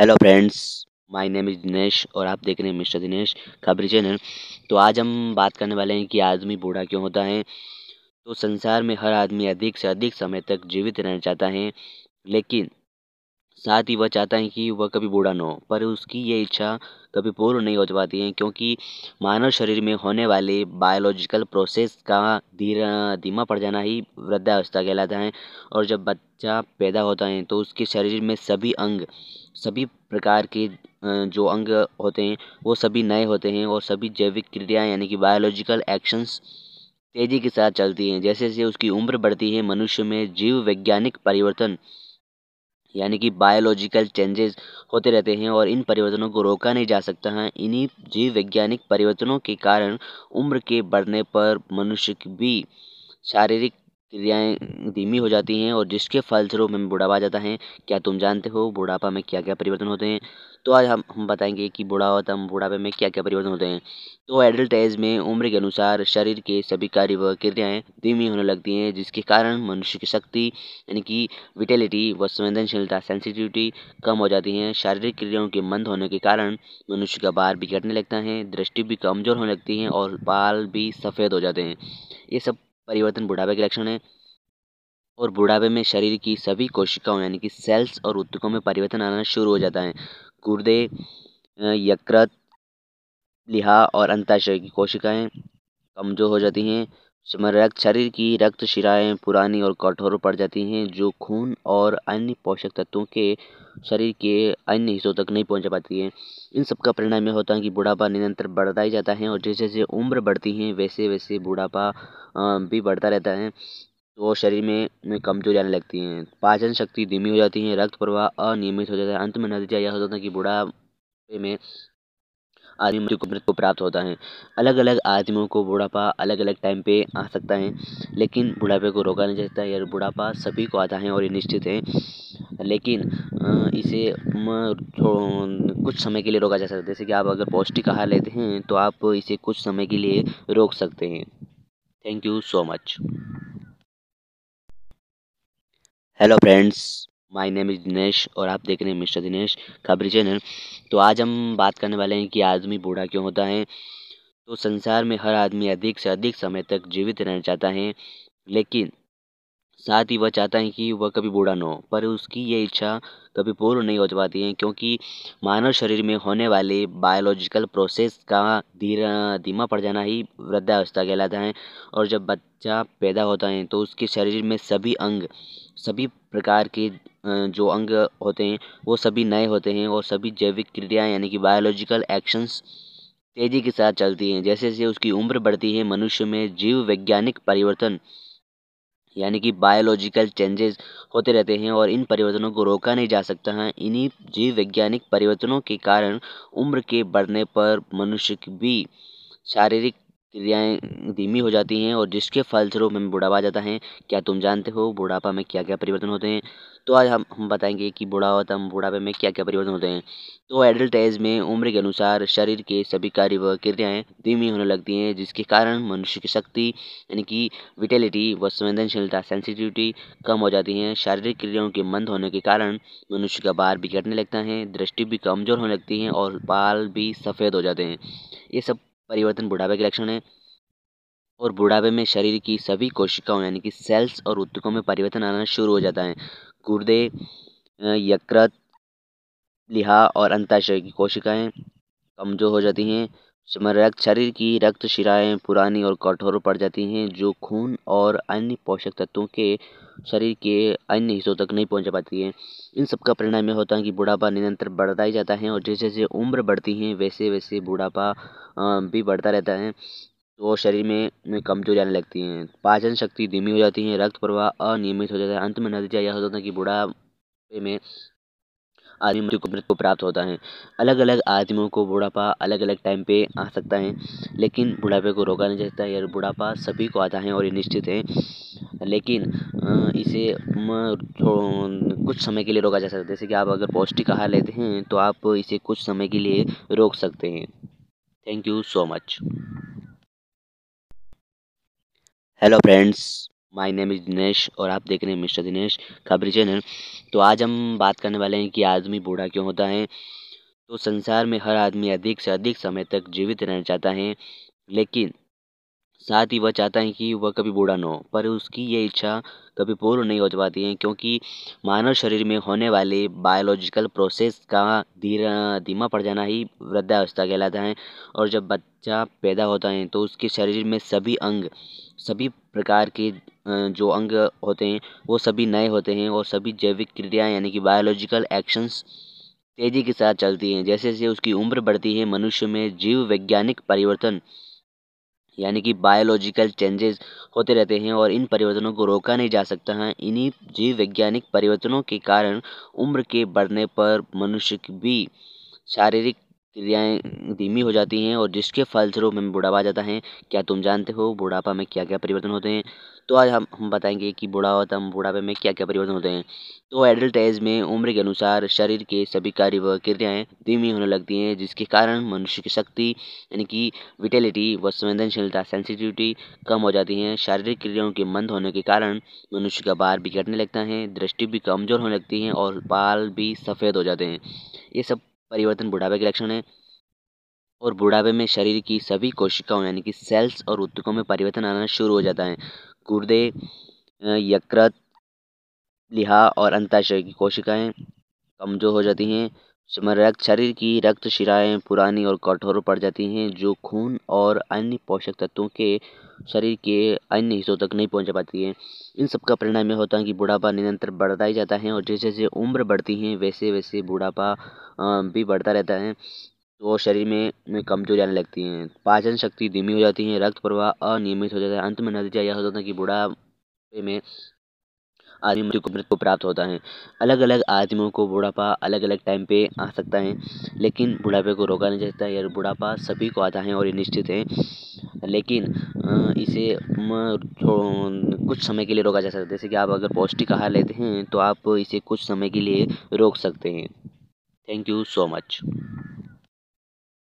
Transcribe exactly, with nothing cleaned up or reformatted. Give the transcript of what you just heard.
Hello friends, my name is Dinesh और आप देख रहे हैं मिस्टर दिनेश खबरी चैनल। तो आज हम बात करने वाले हैं कि आदमी बूढ़ा क्यों होता है। तो संसार में हर आदमी अधिक से अधिक समय तक जीवित रहना चाहता है, लेकिन साथ ही वह चाहता है कि वह कभी बूढ़ा न हो, पर उसकी ये इच्छा कभी पूर्ण नहीं हो पाती है, क्योंकि मानव शरीर में होने वाले बायोलॉजिकल प्रोसेस का धीरा धीमा पड़ जाना ही वृद्धावस्था कहलाता है। और जब बच्चा पैदा होता है तो उसके शरीर में सभी अंग, सभी प्रकार के जो अंग होते हैं वो सभी नए होते हैं, और सभी जैविक क्रियाएँ यानी कि बायोलॉजिकल एक्शंस तेज़ी के साथ चलती हैं। जैसे जैसे उसकी उम्र बढ़ती है, मनुष्य में जीव वैज्ञानिक परिवर्तन यानी कि बायोलॉजिकल चेंजेस होते रहते हैं, और इन परिवर्तनों को रोका नहीं जा सकता है। इन्हीं जीव वैज्ञानिक परिवर्तनों के कारण उम्र के बढ़ने पर मनुष्य की भी शारीरिक क्रियाएं धीमी हो जाती हैं, और जिसके फलस्वरूप हमें बुढ़ापा आ जाता है। क्या तुम जानते हो बुढ़ापा में क्या क्या परिवर्तन होते हैं? तो आज हम हम बताएंगे कि बुढ़ापा बुढ़ापे में क्या क्या परिवर्तन होते हैं। तो एडल्ट एज में उम्र के अनुसार शरीर के सभी कार्य व क्रियाएँ धीमी होने लगती हैं, जिसके कारण मनुष्य की शक्ति यानी कि विटेलिटी व संवेदनशीलता सेंसिटिविटी कम हो जाती है। शारीरिक क्रियाओं के मंद होने के कारण मनुष्य का बाल भी घटने लगता है, दृष्टि भी कमज़ोर होने लगती है, और बाल भी सफ़ेद हो जाते हैं। ये सब परिवर्तन बुढ़ापे के लक्षण हैं। और बुढ़ापे में शरीर की सभी कोशिकाओं यानी कि सेल्स और ऊतकों में परिवर्तन आना शुरू हो जाता है। गुर्दे, यकृत, लिहा और अंडाशय की कोशिकाएं कमज़ोर हो जाती हैं। समरक्त शरीर की रक्त शिराएँ पुरानी और कठोर पड़ जाती हैं, जो खून और अन्य पोषक तत्वों के शरीर के अन्य हिस्सों तक नहीं पहुंच पाती है। इन सब का परिणाम यह होता है कि बुढ़ापा निरंतर बढ़ता ही जाता है, और जैसे जैसे उम्र बढ़ती है वैसे वैसे बुढ़ापा भी बढ़ता रहता है। तो शरीर में कमजोरी आने लगती हैं, पाचन शक्ति धीमी हो जाती है, रक्त प्रवाह अनियमित हो जाता है। अंत में नतीजा यह होता है कि बुढ़ापे में आदमी मृत्यु को प्राप्त होता है। अलग अलग आदमियों को बुढ़ापा अलग अलग टाइम पे आ सकता है, लेकिन बुढ़ापे को रोका नहीं जा सकता। यह बुढ़ापा सभी को आता है और ये निश्चित है, लेकिन इसे कुछ समय के लिए रोका जा सकता है। जैसे कि आप अगर पौष्टिक आहार लेते हैं तो आप इसे कुछ समय के लिए रोक सकते हैं। Thank you so much. Hello friends, my name is Dinesh और आप देख रहे हैं मिस्टर दिनेश खबरी चैनल। तो आज हम बात करने वाले हैं कि आदमी बूढ़ा क्यों होता है। तो संसार में हर आदमी अधिक से अधिक समय तक जीवित रहना चाहता है, लेकिन साथ ही वह चाहता है कि वह कभी बूढ़ा न हो, पर उसकी ये इच्छा कभी पूर्ण नहीं हो पाती है, क्योंकि मानव शरीर में होने वाले बायोलॉजिकल प्रोसेस का धीरा धीमा पड़ जाना ही वृद्धावस्था कहलाता है। और जब बच्चा पैदा होता है तो उसके शरीर में सभी अंग, सभी प्रकार के जो अंग होते हैं वो सभी नए होते हैं, और सभी जैविक क्रियाएँ यानी कि बायोलॉजिकल एक्शंस तेज़ी के साथ चलती हैं। जैसे जैसे उसकी उम्र बढ़ती है, मनुष्य में जीव वैज्ञानिक परिवर्तन यानी कि बायोलॉजिकल चेंजेस होते रहते हैं, और इन परिवर्तनों को रोका नहीं जा सकता है। इन्हीं जीव वैज्ञानिक परिवर्तनों के कारण उम्र के बढ़ने पर मनुष्य की भी शारीरिक क्रियाएं धीमी हो जाती हैं, और जिसके फलस्वरूप हमें बुढ़ापा आ जाता है। क्या तुम जानते हो बुढ़ापा में क्या क्या परिवर्तन होते हैं? तो आज हम हम बताएंगे कि बुढ़ापा बुढ़ापे में क्या क्या परिवर्तन होते हैं। तो एडल्ट एज में उम्र के अनुसार शरीर के सभी कार्य व क्रियाएँ धीमी होने लगती हैं, जिसके कारण मनुष्य की शक्ति यानी कि विटेलिटी व संवेदनशीलता सेंसिटिविटी कम हो जाती है। शारीरिक क्रियाओं के मंद होने के कारण मनुष्य का बाल भी घटने लगता है, दृष्टि भी कमज़ोर होने लगती है, और बाल भी सफ़ेद हो जाते हैं। ये सब परिवर्तन बुढ़ापे के लक्षण हैं। और बुढ़ापे में शरीर की सभी कोशिकाओं यानी कि सेल्स और ऊतकों में परिवर्तन आना शुरू हो जाता है। गुर्दे, यकृत, लिहा और अंडाशय की कोशिकाएं कमज़ोर हो जाती हैं। समरक्त शरीर की रक्त शिराएँ पुरानी और कठोर पड़ जाती हैं, जो खून और अन्य पोषक तत्वों के शरीर के अन्य हिस्सों तक नहीं पहुंच पाती है। इन सब का परिणाम यह होता है कि बुढ़ापा निरंतर बढ़ता ही जाता है, और जैसे जैसे उम्र बढ़ती है वैसे वैसे बुढ़ापा भी बढ़ता रहता है। तो शरीर में कमजोरी आने लगती है, पाचन शक्ति धीमी हो जाती है, रक्त प्रवाह अनियमित हो जाता है। अंत में नतीजा यह होता है कि बुढ़ापे में आदमी मृत्यु को प्राप्त होता है। अलग अलग आदमियों को बुढ़ापा अलग अलग टाइम पे आ सकता है, लेकिन बुढ़ापे को रोका नहीं जा सकता। यह बुढ़ापा सभी को आता है और ये निश्चित है, लेकिन इसे कुछ समय के लिए रोका जा सकता है। जैसे कि आप अगर पौष्टिक आहार लेते हैं तो आप इसे कुछ समय के लिए रोक सकते हैं। Thank you so much. Hello friends, my name is Dinesh और आप देख रहे हैं मिस्टर दिनेश खबरी चैनल। तो आज हम बात करने वाले हैं कि आदमी बूढ़ा क्यों होता है। तो संसार में हर आदमी अधिक से अधिक समय तक जीवित रहना चाहता है, लेकिन साथ ही वह चाहता है कि वह कभी बूढ़ा न हो, पर उसकी ये इच्छा कभी पूर्ण नहीं हो पाती है, क्योंकि मानव शरीर में होने वाले बायोलॉजिकल प्रोसेस का धीरा धीमा पड़ जाना ही वृद्धावस्था कहलाता है। और जब बच्चा पैदा होता है तो उसके शरीर में सभी अंग, सभी प्रकार के जो अंग होते हैं वो सभी नए होते हैं, और सभी जैविक क्रियाएँ यानी कि बायोलॉजिकल एक्शंस तेज़ी के साथ चलती हैं। जैसे जैसे उसकी उम्र बढ़ती है, मनुष्य में जीव वैज्ञानिक परिवर्तन यानी कि बायोलॉजिकल चेंजेस होते रहते हैं, और इन परिवर्तनों को रोका नहीं जा सकता है। इन्हीं जीव वैज्ञानिक परिवर्तनों के कारण उम्र के बढ़ने पर मनुष्य की भी शारीरिक क्रियाएं धीमी हो जाती हैं, और जिसके फलस्वरूप में बुढ़ापा आ जाता है। क्या तुम जानते हो बुढ़ापा में क्या क्या परिवर्तन होते हैं? तो आज हम हम बताएंगे कि बुढ़ापा बुढ़ापे में क्या क्या परिवर्तन होते हैं। तो एडल्ट एज में उम्र के अनुसार शरीर के सभी कार्य व क्रियाएँ धीमी होने लगती हैं, जिसके कारण मनुष्य की शक्ति यानी कि विटेलिटी व संवेदनशीलता सेंसिटिविटी कम हो जाती है। शारीरिक क्रियाओं के मंद होने के कारण मनुष्य का बाल भी कटने लगता है, दृष्टि भी कमज़ोर होने लगती है, और बाल भी सफ़ेद हो जाते हैं। ये सब परिवर्तन बुढ़ापे के लक्षण है। और बुढ़ापे में शरीर की सभी कोशिकाओं यानी कि सेल्स और ऊतकों में परिवर्तन आना शुरू हो जाता है। गुर्दे, यकृत, लिहा और अंताशय की कोशिकाएं कमज़ोर हो जाती हैं। समरक्त शरीर की रक्त शिराएँ पुरानी और कठोर पड़ जाती हैं, जो खून और अन्य पोषक तत्वों के शरीर के अन्य हिस्सों तक नहीं पहुंच पाती हैं। इन सब का परिणाम यह होता है कि बुढ़ापा निरंतर बढ़ता ही जाता है, और जैसे जैसे उम्र बढ़ती है वैसे वैसे बुढ़ापा भी बढ़ता रहता है। तो शरीर में, में कमजोरी आने लगती हैं, पाचन शक्ति धीमी हो जाती है, रक्त प्रवाह अनियमित हो जाता है। अंत में नतीजा यह होता है कि बुढ़ापे में आदमी मृत्यु को प्राप्त होता है। अलग अलग आदमियों को बुढ़ापा अलग अलग टाइम पे आ सकता है, लेकिन बुढ़ापे को रोका नहीं जाता है। यह बुढ़ापा सभी को आता है और ये निश्चित है, लेकिन इसे कुछ समय के लिए रोका जा सकता है। जैसे कि आप अगर पौष्टिक आहार लेते हैं तो आप इसे कुछ समय के लिए रोक सकते हैं। Thank you so much.